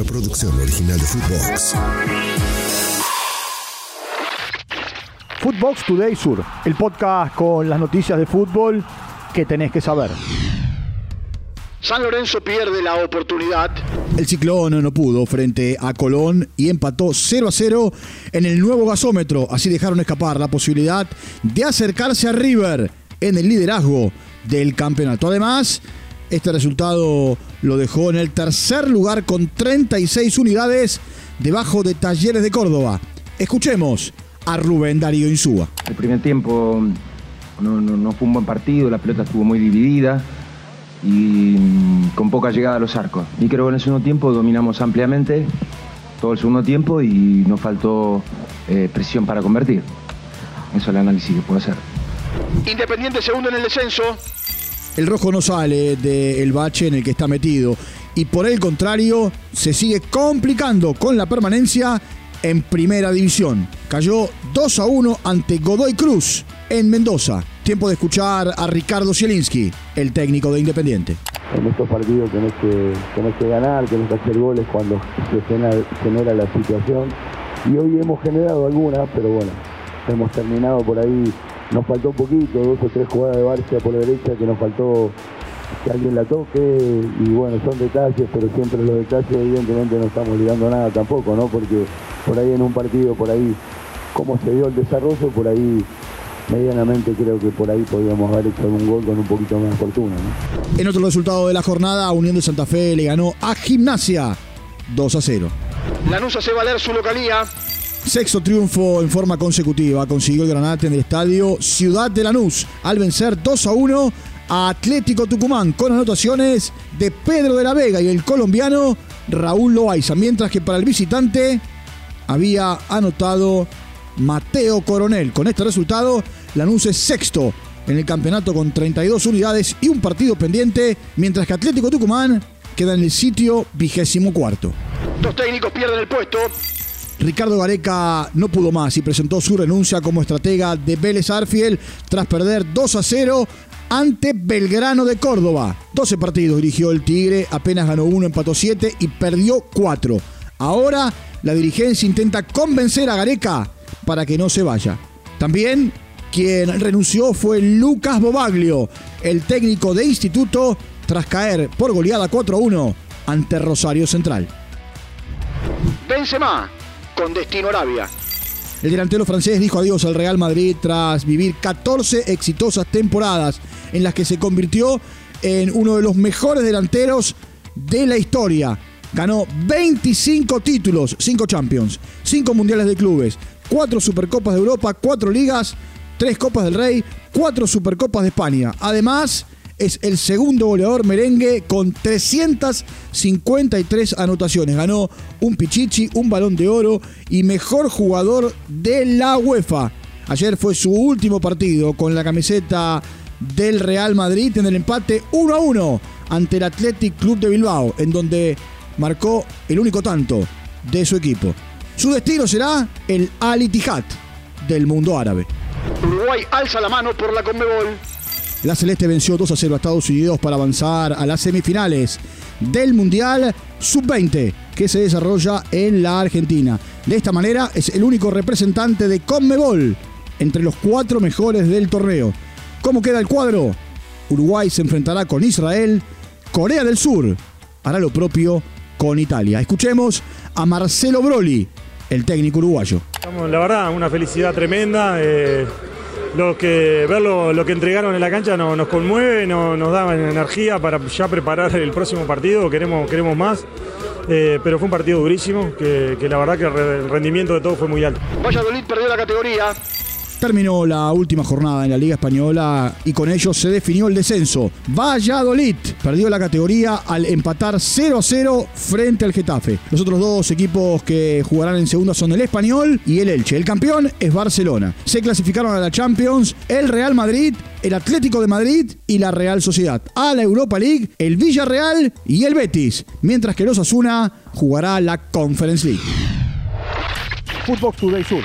una producción original de Futvox. Futvox Today Sur, el podcast con las noticias de fútbol que tenés que saber. San Lorenzo pierde la oportunidad. El ciclón no pudo frente a Colón y empató 0-0 en el Nuevo Gasómetro. Así dejaron escapar la posibilidad de acercarse a River en el liderazgo del campeonato. Además, este resultado lo dejó en el tercer lugar con 36 unidades debajo de Talleres de Córdoba. Escuchemos a Rubén Darío Insúa. El primer tiempo no fue un buen partido, la pelota estuvo muy dividida y con poca llegada a los arcos. Y creo que en el segundo tiempo dominamos ampliamente todo el segundo tiempo y nos faltó presión para convertir. Eso es el análisis que puedo hacer. Independiente segundo en el descenso. El rojo no sale del bache en el que está metido y por el contrario se sigue complicando con la permanencia en primera división. Cayó 2-1 ante Godoy Cruz en Mendoza. Tiempo de escuchar a Ricardo Zielinski, el técnico de Independiente. En estos partidos tenés que ganar, tenés que hacer goles cuando se genera la situación. Y hoy hemos generado algunas, pero bueno, hemos terminado por ahí. Nos faltó un poquito, 2 o 3 jugadas de Barcia por la derecha que nos faltó que alguien la toque. Y bueno, son detalles, pero siempre los detalles evidentemente no estamos ligando nada tampoco, ¿no? Porque por ahí en un partido, por ahí cómo se dio el desarrollo, por ahí medianamente creo que por ahí podíamos haber hecho algún gol con un poquito más de fortuna, ¿no? En otro resultado de la jornada, Unión de Santa Fe le ganó a Gimnasia 2-0. Lanús hace valer su localía. Sexto triunfo en forma consecutiva consiguió el Granate en el estadio Ciudad de Lanús al vencer 2-1 a Atlético Tucumán con anotaciones de Pedro de la Vega y el colombiano Raúl Loaiza, mientras que para el visitante había anotado Mateo Coronel. Con este resultado, Lanús es sexto en el campeonato con 32 unidades y un partido pendiente, mientras que Atlético Tucumán queda en el sitio 24. 2 técnicos pierden el puesto. Ricardo Gareca no pudo más y presentó su renuncia como estratega de Vélez Sarsfield tras perder 2-0 ante Belgrano de Córdoba. 12 partidos dirigió el Tigre, apenas ganó 1, empató 7 y perdió 4. Ahora la dirigencia intenta convencer a Gareca para que no se vaya. También quien renunció fue Lucas Bobaglio, el técnico de Instituto, tras caer por goleada 4-1 ante Rosario Central. Benzema con destino Arabia. El delantero francés dijo adiós al Real Madrid tras vivir 14 exitosas temporadas en las que se convirtió en uno de los mejores delanteros de la historia. Ganó 25 títulos, 5 Champions, 5 Mundiales de Clubes, 4 Supercopas de Europa, 4 Ligas, 3 Copas del Rey, 4 Supercopas de España. Además, es el segundo goleador merengue con 353 anotaciones. Ganó un Pichichi, un Balón de Oro y mejor jugador de la UEFA. Ayer fue su último partido con la camiseta del Real Madrid en el empate 1-1 ante el Athletic Club de Bilbao, en donde marcó el único tanto de su equipo. Su destino será el Al-Ittihad del mundo árabe. Uruguay alza la mano por la Conmebol. La Celeste venció 2-0 a Estados Unidos para avanzar a las semifinales del Mundial Sub-20 que se desarrolla en la Argentina. De esta manera es el único representante de Conmebol entre los 4 mejores del torneo. ¿Cómo queda el cuadro? Uruguay se enfrentará con Israel, Corea del Sur hará lo propio con Italia. Escuchemos a Marcelo Broli, el técnico uruguayo. La verdad, una felicidad tremenda. Lo que entregaron en la cancha nos conmueve, nos da energía para ya preparar el próximo partido. Queremos más, pero fue un partido durísimo, que la verdad que el rendimiento de todos fue muy alto. Valladolid perdió la categoría. Terminó la última jornada en la Liga Española y con ello se definió el descenso. Valladolid perdió la categoría al empatar 0-0 frente al Getafe. Los otros 2 equipos que jugarán en segunda son el Español y el Elche. El campeón es Barcelona. Se clasificaron a la Champions el Real Madrid, el Atlético de Madrid y la Real Sociedad. A la Europa League, el Villarreal y el Betis, mientras que el Osasuna jugará la Conference League. Futvox Today Sur,